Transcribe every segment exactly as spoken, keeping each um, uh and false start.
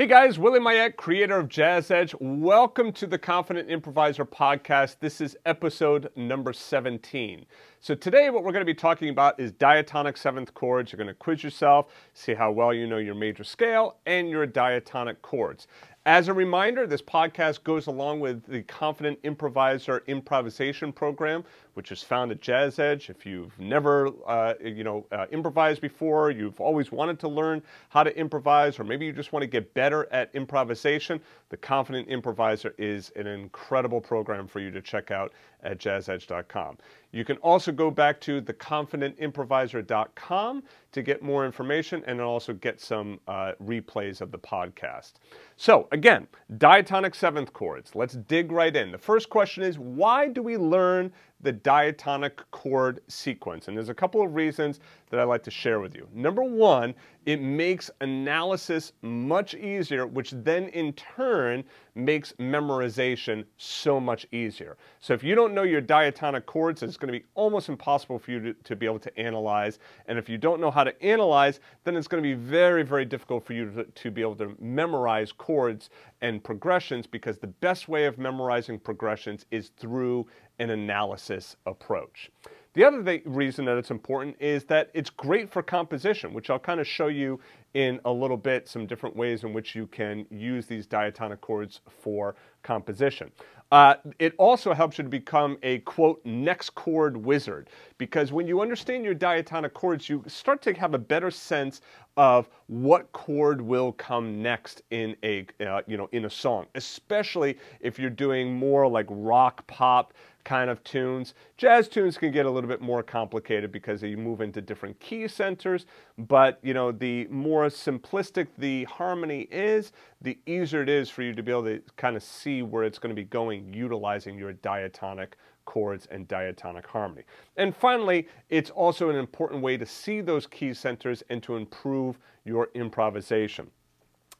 Hey guys, Willie Mayette, creator of Jazz Edge. Welcome to the Confident Improviser podcast. This is episode number seventeen. So today what we're going to be talking about is diatonic seventh chords. You're going to quiz yourself, see how well you know your major scale and your diatonic chords. As a reminder, this podcast goes along with the Confident Improviser improvisation program, which is found at Jazz Edge. If you've never, uh, you know, uh, improvised before, you've always wanted to learn how to improvise, or maybe you just want to get better at improvisation, the Confident Improviser is an incredible program for you to check out at jazz edge dot com. You can also go back to the confident improviser dot com to get more information and also get some uh, replays of the podcast. So again, diatonic seventh chords. Let's dig right in. The first question is, why do we learn the diatonic chord sequence? And there's a couple of reasons that I'd like to share with you. Number one, it makes analysis much easier, which then in turn makes memorization so much easier. So if you don't know your diatonic chords, it's going to be almost impossible for you to, to be able to analyze. And if you don't know how to analyze, then it's going to be very, very difficult for you to, to be able to memorize chords and progressions, because the best way of memorizing progressions is through an analysis approach. The other th- reason that it's important is that it's great for composition, which I'll kind of show you in a little bit, some different ways in which you can use these diatonic chords for composition. Uh, it also helps you to become a, quote, next chord wizard, because when you understand your diatonic chords, you start to have a better sense of what chord will come next in a, uh, you know, in a song, especially if you're doing more like rock, pop kind of tunes. Jazz tunes can get a little bit more complicated because you move into different key centers, but, you know, the more simplistic the harmony is, the easier it is for you to be able to kind of see where it's going to be going utilizing your diatonic chords and diatonic harmony. And finally, it's also an important way to see those key centers and to improve your improvisation.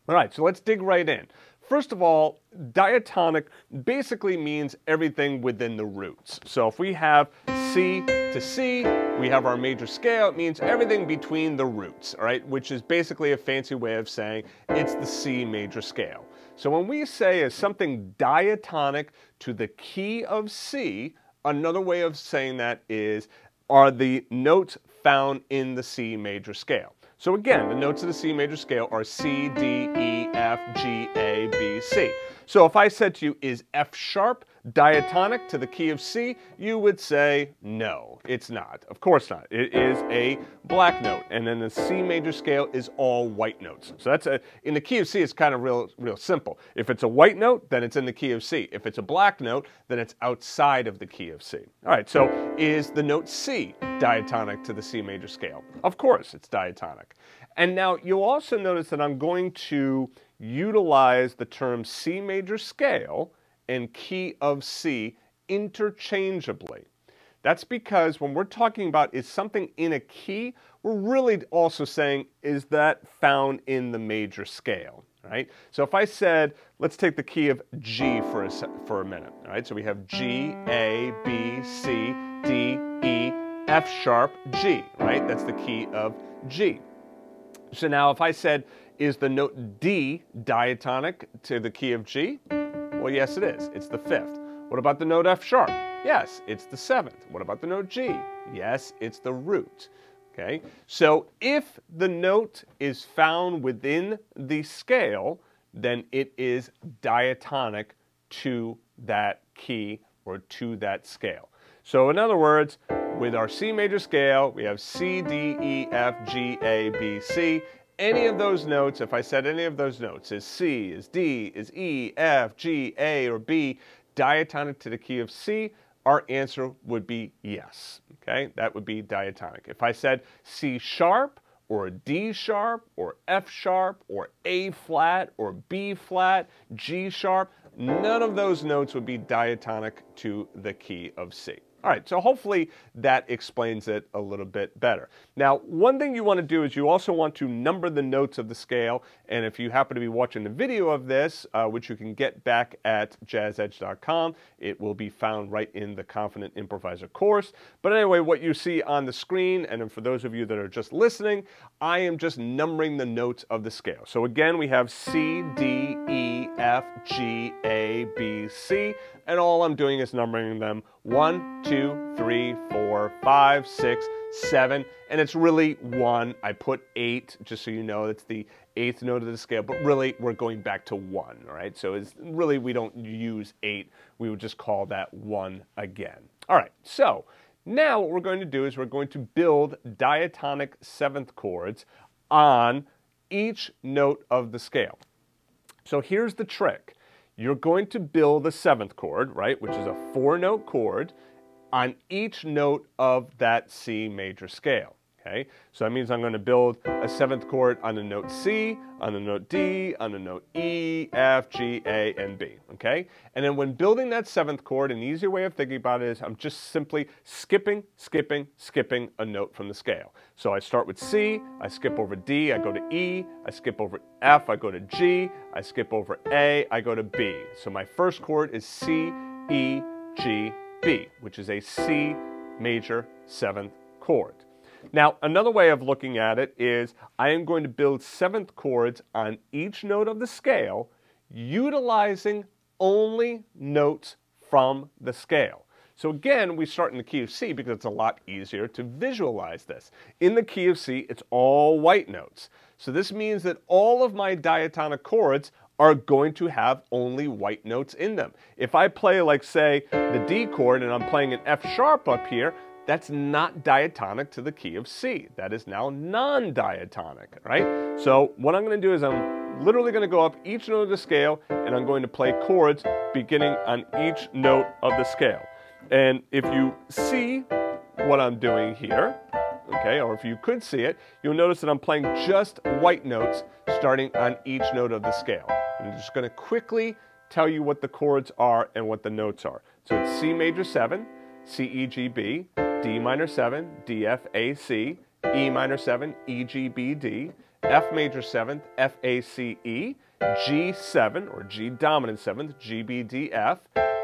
All right, so let's dig right in. First of all, diatonic basically means everything within the roots. So if we have C to C, we have our major scale, it means everything between the roots, all right, which is basically a fancy way of saying it's the C major scale. So when we say is something diatonic to the key of C, another way of saying that is, are the notes found in the C major scale? So again, the notes of the C major scale are C, D, E, F, G, A, B, C. So if I said to you, is F sharp diatonic to the key of C? You would say, no, it's not. Of course not. It is a black note. And then the C major scale is all white notes. So that's a, in the key of C, it's kind of real, real simple. If it's a white note, then it's in the key of C. If it's a black note, then it's outside of the key of C. All right, so is the note C diatonic to the C major scale? Of course it's diatonic. And now you'll also notice that I'm going to utilize the term C major scale and key of C interchangeably. That's because when we're talking about is something in a key, we're really also saying, is that found in the major scale, right? So if I said, let's take the key of G for a, for a minute, all right? So we have G, A, B, C, D, E, F sharp, G, right? That's the key of G. So now if I said, is the note D diatonic to the key of G? Well, yes, it is. It's the fifth. What about the note F sharp? Yes, it's the seventh. What about the note G? Yes, it's the root. Okay. So if the note is found within the scale, then it is diatonic to that key or to that scale. So in other words, with our C major scale, we have C, D, E, F, G, A, B, C. Any of those notes, if I said any of those notes, is C, is D, is E, F, G, A, or B, diatonic to the key of C, our answer would be yes, okay? That would be diatonic. If I said C sharp, or D sharp, or F sharp, or A flat, or B flat, G sharp, none of those notes would be diatonic to the key of C. All right, so hopefully that explains it a little bit better. Now, one thing you want to do is you also want to number the notes of the scale, and if you happen to be watching the video of this, uh, which you can get back at jazz edge dot com, it will be found right in the Confident Improviser course. But anyway, what you see on the screen, and then for those of you that are just listening, I am just numbering the notes of the scale. So again, we have C, D, E, F, G, A, B, C, and all I'm doing is numbering them one, two, three, four, five, six, seven, and it's really one. I put eight, just so you know, it's the eighth note of the scale, but really we're going back to one, all right? So it's really, we don't use eight, we would just call that one again. All right, so now what we're going to do is we're going to build diatonic seventh chords on each note of the scale. So here's the trick. You're going to build a seventh chord, right, which is a four-note chord, on each note of that C major scale, okay? So that means I'm going to build a seventh chord on the note C, on the note D, on the note E, F, G, A, and B, okay? And then when building that seventh chord, an easier way of thinking about it is I'm just simply skipping, skipping, skipping a note from the scale. So I start with C, I skip over D, I go to E, I skip over F, I go to G, I skip over A, I go to B. So my first chord is C, E, G, B, which is a C major seventh chord. Now, another way of looking at it is I am going to build seventh chords on each note of the scale, utilizing only notes from the scale. So again, we start in the key of C because it's a lot easier to visualize this. In the key of C, it's all white notes. So this means that all of my diatonic chords are going to have only white notes in them. If I play, like, say, the D chord and I'm playing an F sharp up here, that's not diatonic to the key of C. That is now non-diatonic, right? So what I'm gonna do is I'm literally gonna go up each note of the scale and I'm going to play chords beginning on each note of the scale. And if you see what I'm doing here, okay, or if you could see it, you'll notice that I'm playing just white notes starting on each note of the scale. I'm just going to quickly tell you what the chords are and what the notes are. So it's C major seven, C, E, G, B, D minor seven, D, F, A, C, E minor seven, E, G, B, D, F major seventh, F, A, C, E, G seven, or G dominant seventh, G, B, D, F,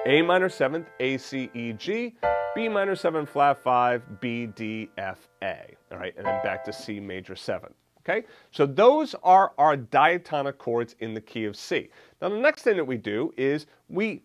A minor seventh, A, C, E, G, B minor seven, flat five, B, D, F, A, all right, and then back to C major seven. Okay, so those are our diatonic chords in the key of C. Now the next thing that we do is we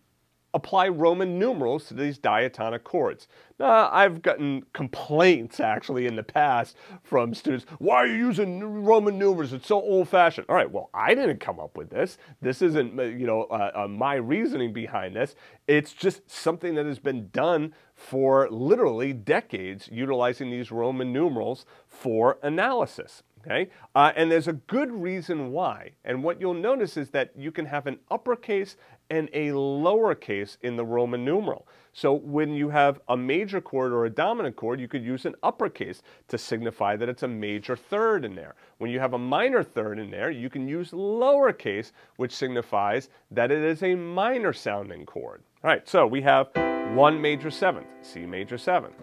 apply Roman numerals to these diatonic chords. Now I've gotten complaints actually in the past from students, why are you using Roman numerals? It's so old-fashioned. All right, well, I didn't come up with this. This isn't, you know, uh, uh, my reasoning behind this. It's just something that has been done for literally decades, utilizing these Roman numerals for analysis. Okay, uh, and there's a good reason why. And what you'll notice is that you can have an uppercase and a lowercase in the Roman numeral. So when you have a major chord or a dominant chord, you could use an uppercase to signify that it's a major third in there. When you have a minor third in there, you can use lowercase, which signifies that it is a minor sounding chord. All right, so we have one major seventh, C major seventh,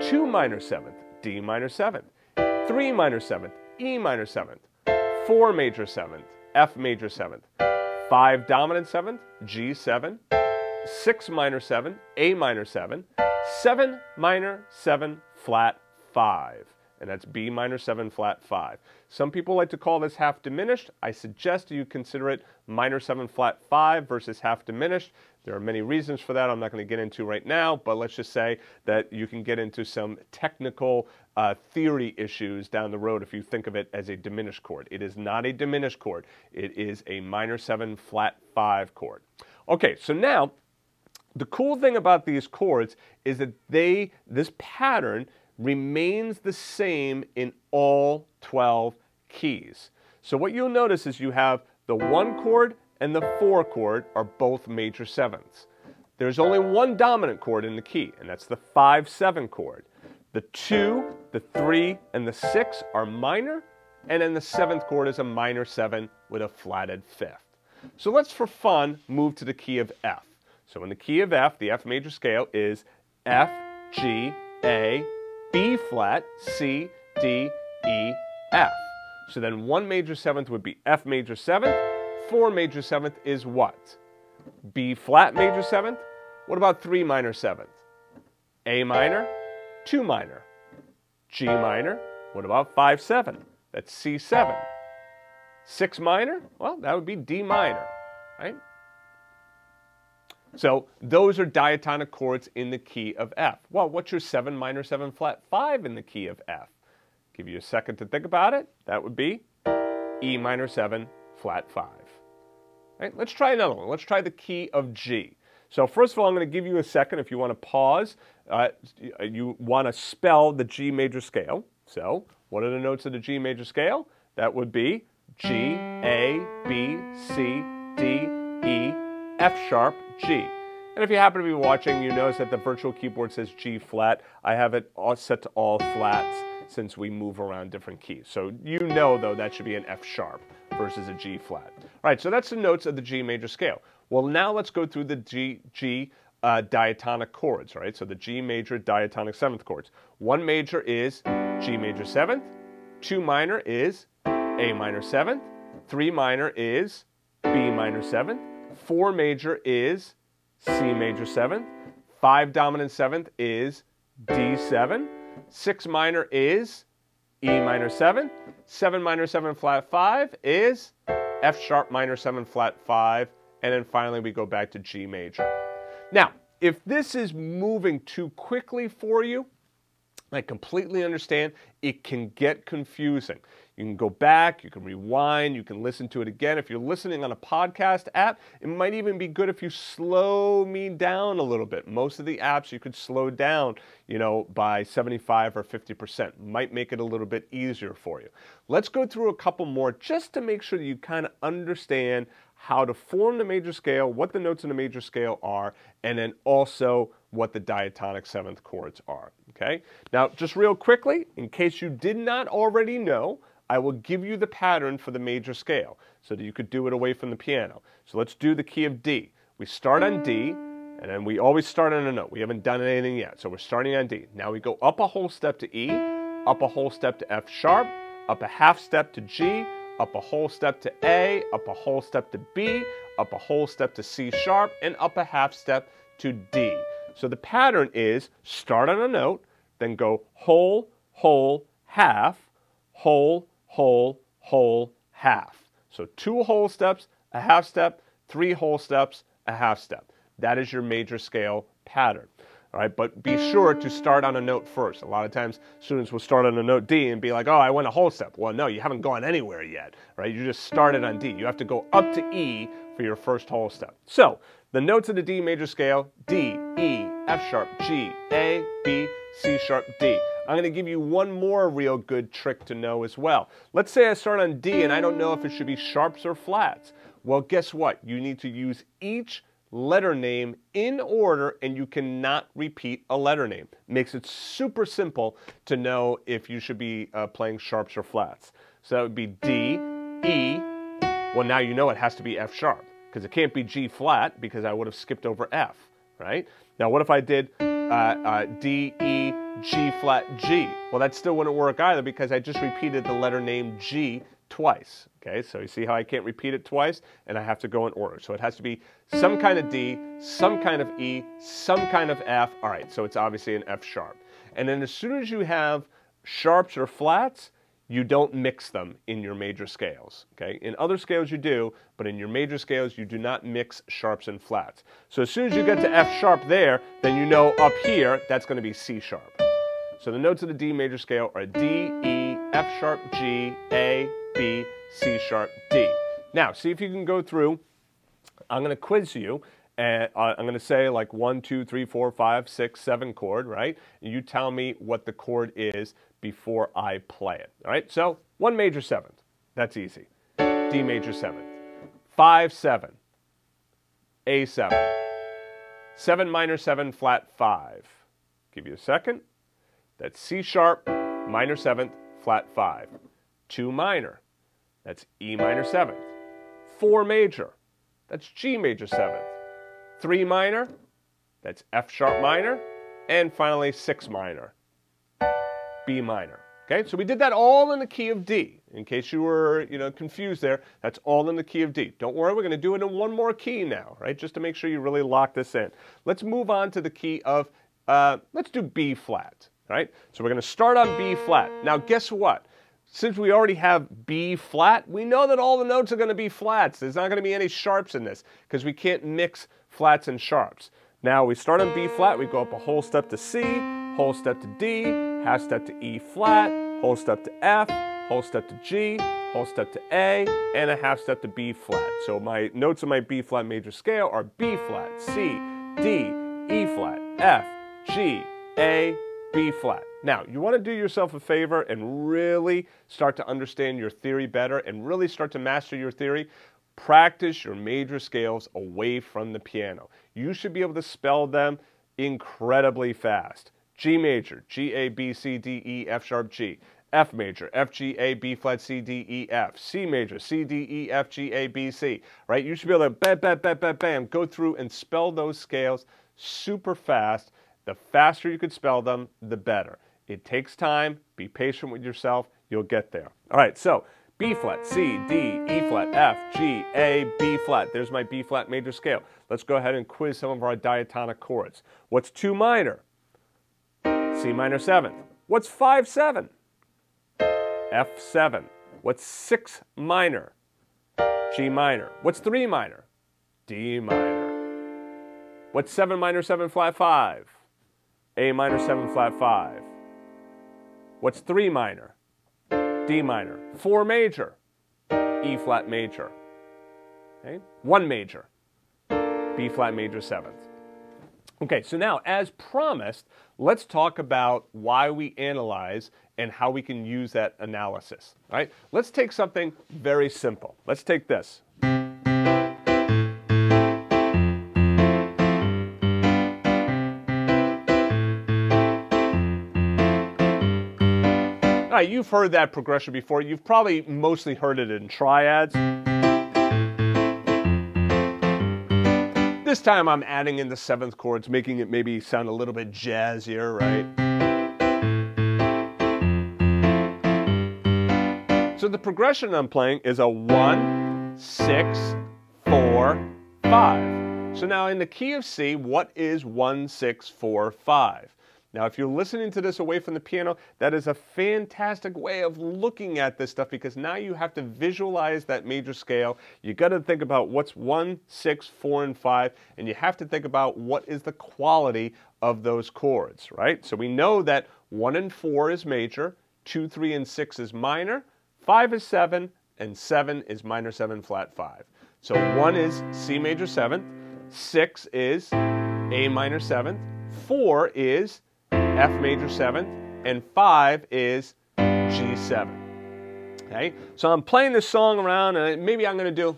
two minor seventh, D minor seventh, three minor seventh, E minor seventh, four major seventh, F major seventh, five dominant seventh, G seven, six minor seven, A minor seven, seven minor seven, flat five, and that's B minor seven, flat five. Some people like to call this half diminished. I suggest you consider it minor seven, flat five versus half diminished. There are many reasons for that I'm not going to get into right now, but let's just say that you can get into some technical uh, theory issues down the road if you think of it as a diminished chord. It is not a diminished chord. It is a minor seven flat five chord. Okay, so now the cool thing about these chords is that they, this pattern remains the same in all twelve keys. So what you'll notice is you have the one chord and the four chord are both major sevenths. There's only one dominant chord in the key, and that's the five seven chord. The two, the three, and the six are minor, and then the seventh chord is a minor seven with a flatted fifth. So let's, for fun, move to the key of F. So in the key of F, the F major scale is F, G, A, B flat, C, D, E, F. So then one major seventh would be F major seventh. Four major seventh is what? B flat major seventh. What about three minor seventh? A minor, two minor, G minor. What about five seven? That's C seven. Six minor? Well, that would be D minor, right? So those are diatonic chords in the key of F. Well, what's your seven minor seven flat five in the key of F? Give you a second to think about it. That would be E minor seven flat five. Right? Let's try another one. Let's try the key of G. So first of all, I'm going to give you a second if you want to pause. Uh, you want to spell the G major scale. So what are the notes of the G major scale? That would be G, A, B, C, D, E, F sharp, G. And if you happen to be watching, you notice that the virtual keyboard says G flat. I have it all set to all flats since we move around different keys. So you know, though, that should be an F sharp versus a G flat. All right, so that's the notes of the G major scale. Well, now let's go through the G, G uh, diatonic chords, right? So the G major diatonic seventh chords. One major is G major seventh. Two minor is A minor seventh. Three minor is B minor seventh. Four major is C major seventh. Five dominant seventh is D seven. Six minor is E minor seven. Seven minor seven flat five is F sharp minor seven flat five. And then finally we go back to G major. Now, if this is moving too quickly for you, I completely understand it can get confusing. You can go back, you can rewind, you can listen to it again. If you're listening on a podcast app, it might even be good if you slow me down a little bit. Most of the apps you could slow down, you know, by seventy-five or fifty percent. Might make it a little bit easier for you. Let's go through a couple more just to make sure that you kind of understand how to form the major scale, what the notes in the major scale are, and then also what the diatonic seventh chords are, okay? Now, just real quickly, in case you did not already know, I will give you the pattern for the major scale so that you could do it away from the piano. So let's do the key of D. We start on D, and then we always start on a note. We haven't done anything yet, so we're starting on D. Now we go up a whole step to E, up a whole step to F sharp, up a half step to G, up a whole step to A, up a whole step to B, up a whole step to C sharp, and up a half step to D. So the pattern is start on a note, then go whole, whole, half, whole, whole, whole, half. So two whole steps, a half step, three whole steps, a half step. That is your major scale pattern. All right, but be sure to start on a note first. A lot of times students will start on a note D and be like, oh, I went a whole step. Well, no, you haven't gone anywhere yet, right? You just started on D. You have to go up to E for your first whole step. So the notes of the D major scale, D, E, F sharp, G, A, B, C sharp, D. I'm going to give you one more real good trick to know as well. Let's say I start on D and I don't know if it should be sharps or flats. Well, guess what? You need to use each letter name in order and you cannot repeat a letter name. Makes it super simple to know if you should be uh, playing sharps or flats. So that would be D, E. Well, now you know it has to be F sharp because it can't be G flat because I would have skipped over F, right? Now, what if I did uh, uh, D, E, G flat, G? Well, that still wouldn't work either because I just repeated the letter name G twice. Okay, so you see how I can't repeat it twice and I have to go in order. So it has to be some kind of D, some kind of E, some kind of F. All right, so it's obviously an F sharp. And then as soon as you have sharps or flats, you don't mix them in your major scales, okay? In other scales you do, but in your major scales you do not mix sharps and flats. So as soon as you get to F sharp there, then you know up here, that's gonna be C sharp. So the notes of the D major scale are D, E, F sharp, G, A, B, C sharp, D. Now, see if you can go through. I'm gonna quiz you, and I'm gonna say like one, two, three, four, five, six, seven chord, right? And you tell me what the chord is before I play it. All right, so one major seventh, that's easy. D major seventh, five seven, A seven, seven minor seven flat five. Give you a second. That's C sharp, minor seventh, flat five. Two minor, that's E minor seventh. Four major, that's G major seventh. Three minor, that's F sharp minor. and finally six minor, B minor. Okay, so we did that all in the key of D. In case you were, you know, confused there, that's all in the key of D. Don't worry, we're going to do it in one more key now, right? Just to make sure you really lock this in. Let's move on to the key of, uh, let's do B flat, right? So we're going to start on B flat. Now, guess what? Since we already have B flat, we know that all the notes are going to be flats. There's not going to be any sharps in this because we can't mix flats and sharps. Now, we start on B flat, we go up a whole step to C, whole step to D, half step to E flat, whole step to F, whole step to G, whole step to A, and a half step to B flat. So my notes in my B flat major scale are B flat, C, D, E flat, F, G, A, B flat. Now, you want to do yourself a favor and really start to understand your theory better and really start to master your theory. Practice your major scales away from the piano. You should be able to spell them incredibly fast. G major, G, A, B, C, D, E, F sharp, G. F major, F, G, A, B flat, C, D, E, F. C major, C, D, E, F, G, A, B, C. Right? You should be able to bam, bam, bam, bam, bam, go through and spell those scales super fast. The faster you could spell them, the better. It takes time. Be patient with yourself. You'll get there. All right, so B flat, C, D, E flat, F, G, A, B flat. There's my B flat major scale. Let's go ahead and quiz some of our diatonic chords. What's two minor? C minor seventh. What's five seven? F seven. What's six minor? G minor. What's three minor? D minor. What's seven minor seven flat five? A minor seven flat five. What's three minor? D minor. Four major, E flat major. Okay? One major, B flat major seventh. Okay, so now, as promised, let's talk about why we analyze and how we can use that analysis, all right? Let's take something very simple. Let's take this. All right, you've heard that progression before. You've probably mostly heard it in triads. This time I'm adding in the seventh chords, making it maybe sound a little bit jazzier, right? So the progression I'm playing is a one, six, four, five. So now in the key of C, what is one, six, four, five? Now, if you're listening to this away from the piano, that is a fantastic way of looking at this stuff because now you have to visualize that major scale. You got to think about what's one, six, four, and five, and you have to think about what is the quality of those chords, right? So we know that one and four is major, two, three, and six is minor, five is seven, and seven is minor seven flat five. So one is C major seventh, six is A minor seventh, four is F major seventh, and five is G seven. Okay, so I'm playing this song around, and maybe I'm going to do.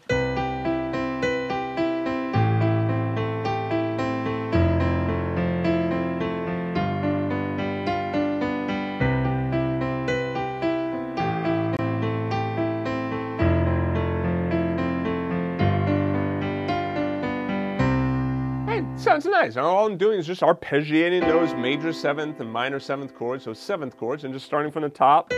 Sounds nice. All I'm doing is just arpeggiating those major seventh and minor seventh chords, so seventh chords, and just starting from the top,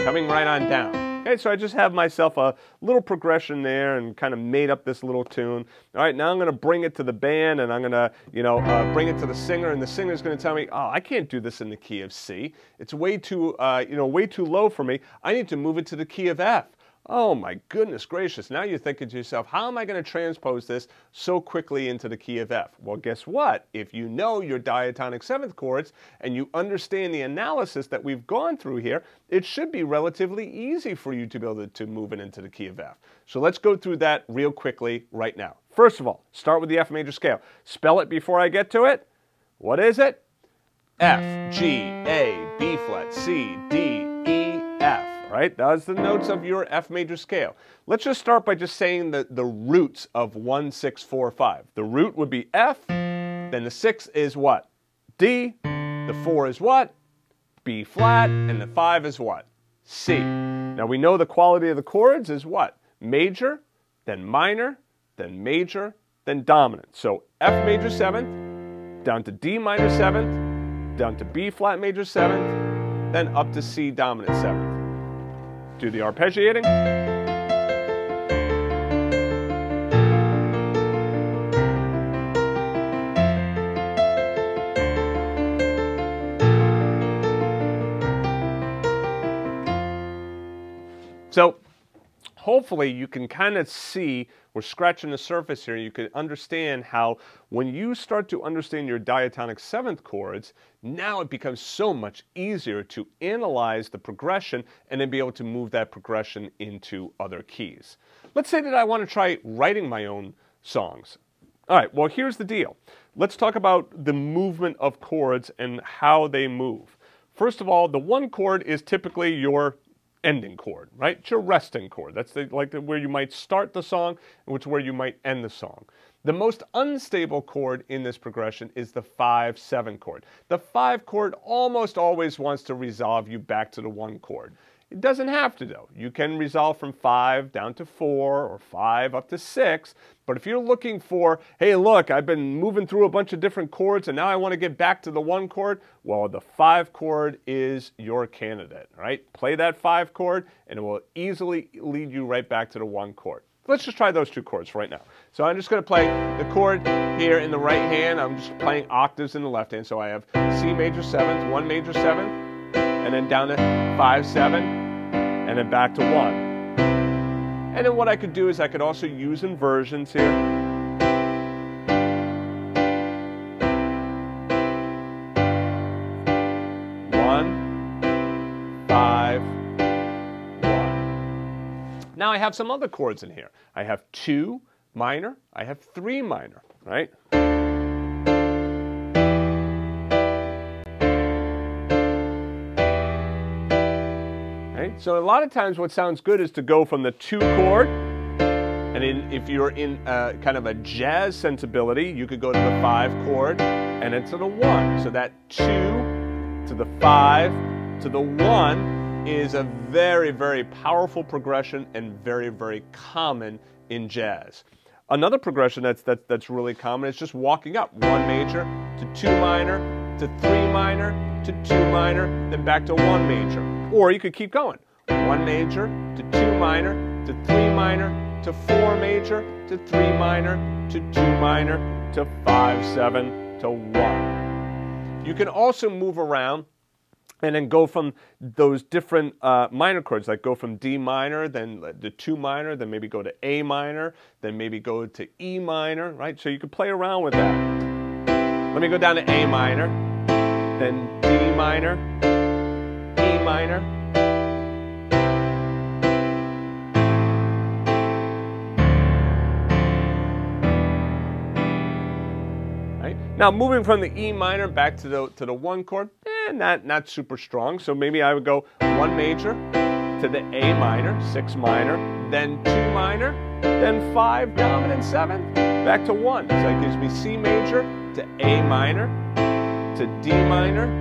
coming right on down. Okay, so I just have myself a little progression there and kind of made up this little tune. All right, now I'm going to bring it to the band, and I'm going to, you know, uh, bring it to the singer, and the singer's going to tell me, oh, I can't do this in the key of C. It's way too, uh, you know, way too low for me. I need to move it to the key of F. Oh my goodness gracious, now you're thinking to yourself, how am I going to transpose this so quickly into the key of F? Well, guess what? If you know your diatonic seventh chords and you understand the analysis that we've gone through here, it should be relatively easy for you to be able to move it into the key of F. So let's go through that real quickly right now. First of all, start with the F major scale. Spell it before I get to it. What is it? F, G, A, B flat, C, D, E, F. Right? That's the notes of your F major scale. Let's just start by just saying the, the roots of one, six, four, five. The root would be F, then the six is what? D, the four is what? B flat, and the five is what? C. Now we know the quality of the chords is what? Major, then minor, then major, then dominant. So F major seventh, down to D minor seventh, down to B flat major seventh, then up to C dominant seventh. Do the arpeggiating. So hopefully you can kind of see, we're scratching the surface here, you can understand how when you start to understand your diatonic seventh chords, now it becomes so much easier to analyze the progression and then be able to move that progression into other keys. Let's say that I want to try writing my own songs. All right, well, here's the deal. Let's talk about the movement of chords and how they move. First of all, the one chord is typically your ending chord, right? It's your resting chord. That's the, like the, where you might start the song, which is where you might end the song. The most unstable chord in this progression is the five seven chord. The five chord almost always wants to resolve you back to the one chord. It doesn't have to though. You can resolve from five down to four or five up to six, but if you're looking for, hey look, I've been moving through a bunch of different chords and now I want to get back to the one chord, well the five chord is your candidate, right? Play that five chord and it will easily lead you right back to the one chord. Let's just try those two chords right now. So I'm just going to play the chord here in the right hand, I'm just playing octaves in the left hand, so I have C major seventh, one major seventh, and then down to five seven, and then back to one. And then what I could do is I could also use inversions here. one, five, one. Now I have some other chords in here. I have two minor, I have three minor, right? So a lot of times what sounds good is to go from the two chord, and in, if you're in a, kind of a jazz sensibility, you could go to the five chord and then to the one. So that two to the five to the one is a very, very powerful progression and very, very common in jazz. Another progression that's, that, that's really common is just walking up. One major to two minor to three minor to two minor, then back to one major. Or you could keep going. One major to two minor to three minor to four major to three minor to two minor to five seven to one. You can also move around and then go from those different uh, minor chords, like go from D minor, then the two minor, then maybe go to A minor, then maybe go to E minor, right? So you can play around with that. Let me go down to A minor, then D minor, E minor, right? Now moving from the E minor back to the to the one chord, eh, not not super strong. So maybe I would go one major to the A minor, six minor, then two minor, then five dominant seventh, back to one. So it gives me C major to A minor to D minor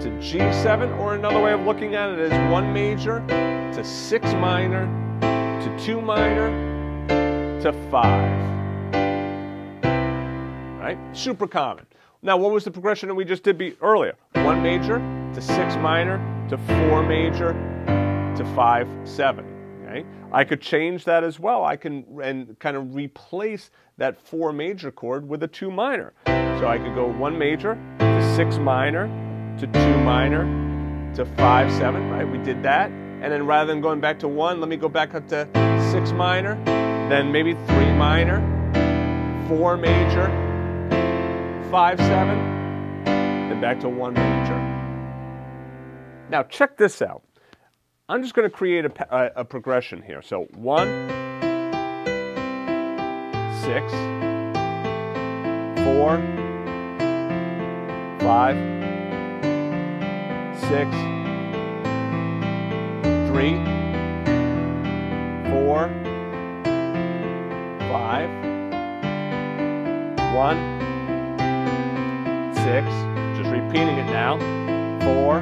to G seven, or another way of looking at it is one major to six minor to two minor to five. Right? Super common. Now, what was the progression that we just did be earlier? One major to six minor to four major to five seven. Okay? I could change that as well. I can and kind of replace that four major chord with a two minor. So I could go one major to six minor to two minor to five seven, right? We did that, and then rather than going back to one, let me go back up to six minor, then maybe three minor, four major, five seven, then back to one major. Now check this out. I'm just going to create a, a, a progression here. So one, six, four, five, six, three, four, five, one, six, just repeating it now, four,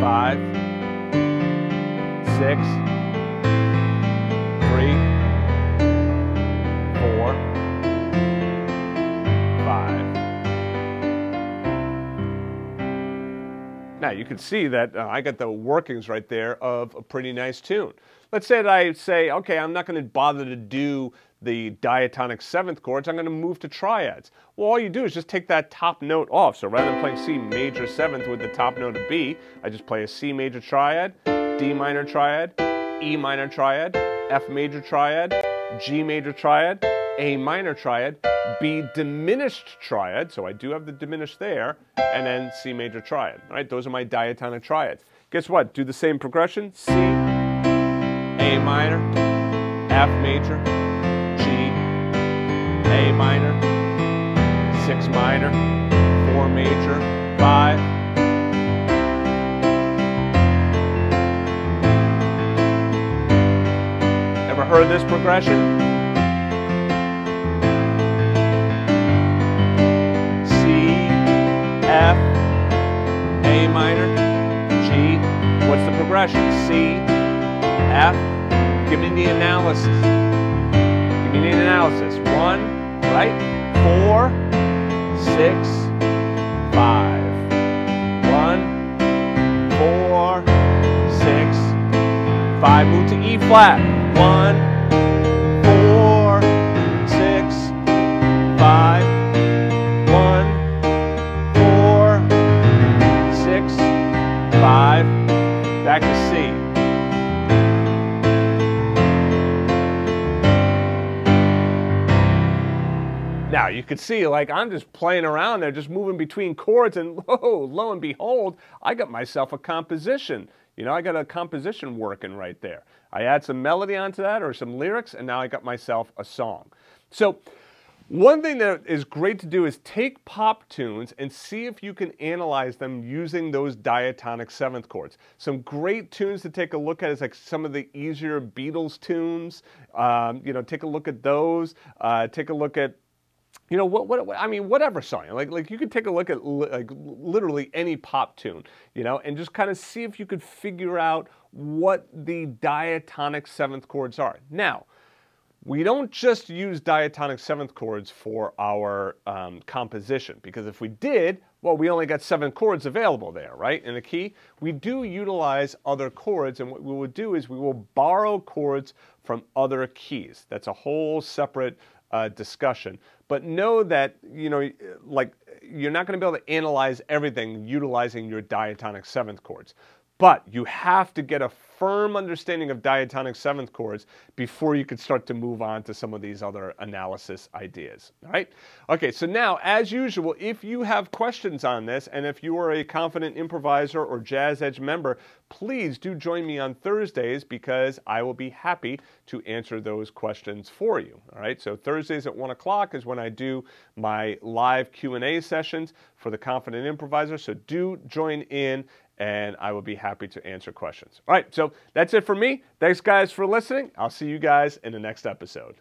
five, six, three, four, five. yeah, you can see that uh, I got the workings right there of a pretty nice tune. Let's say that I say, okay, I'm not going to bother to do the diatonic seventh chords, I'm going to move to triads. Well, all you do is just take that top note off. So rather than playing C major seventh with the top note of B, I just play a C major triad, D minor triad, E minor triad, F major triad, G major triad, A minor triad, B diminished triad, so I do have the diminished there, and then C major triad. All right, those are my diatonic triads. Guess what? Do the same progression, C, A minor, F major, G, A minor, six minor, four major, five. Ever heard this progression? F, A minor, G. What's the progression? C, F. Give me the analysis. Give me the analysis. One, right? Four, six, five. One, four, six, five. Move to E flat. One, four, six, five. Five, back to C. Now you can see, like, I'm just playing around there, just moving between chords, and lo, lo and behold, I got myself a composition. You know, I got a composition working right there. I add some melody onto that or some lyrics, and now I got myself a song. So, one thing that is great to do is take pop tunes and see if you can analyze them using those diatonic seventh chords. Some great tunes to take a look at is like some of the easier Beatles tunes. Um, you know, take a look at those. Uh, take a look at, you know, what, what, what I mean, whatever song. Like, like you could take a look at li like literally any pop tune, you know, and just kind of see if you could figure out what the diatonic seventh chords are. Now, we don't just use diatonic seventh chords for our um, composition, because if we did, well, we only got seven chords available there, right, in a key. We do utilize other chords, and what we will do is we will borrow chords from other keys. That's a whole separate uh, discussion. But know that, you know, like, you're not going to be able to analyze everything utilizing your diatonic seventh chords. But you have to get a firm understanding of diatonic seventh chords before you can start to move on to some of these other analysis ideas, all right? Okay, so now, as usual, if you have questions on this, and if you are a Confident Improviser or Jazz Edge member, please do join me on Thursdays, because I will be happy to answer those questions for you, all right? So Thursdays at one o'clock is when I do my live Q and A sessions for the Confident Improviser, so do join in, and I will be happy to answer questions. All right, so that's it for me. Thanks, guys, for listening. I'll see you guys in the next episode.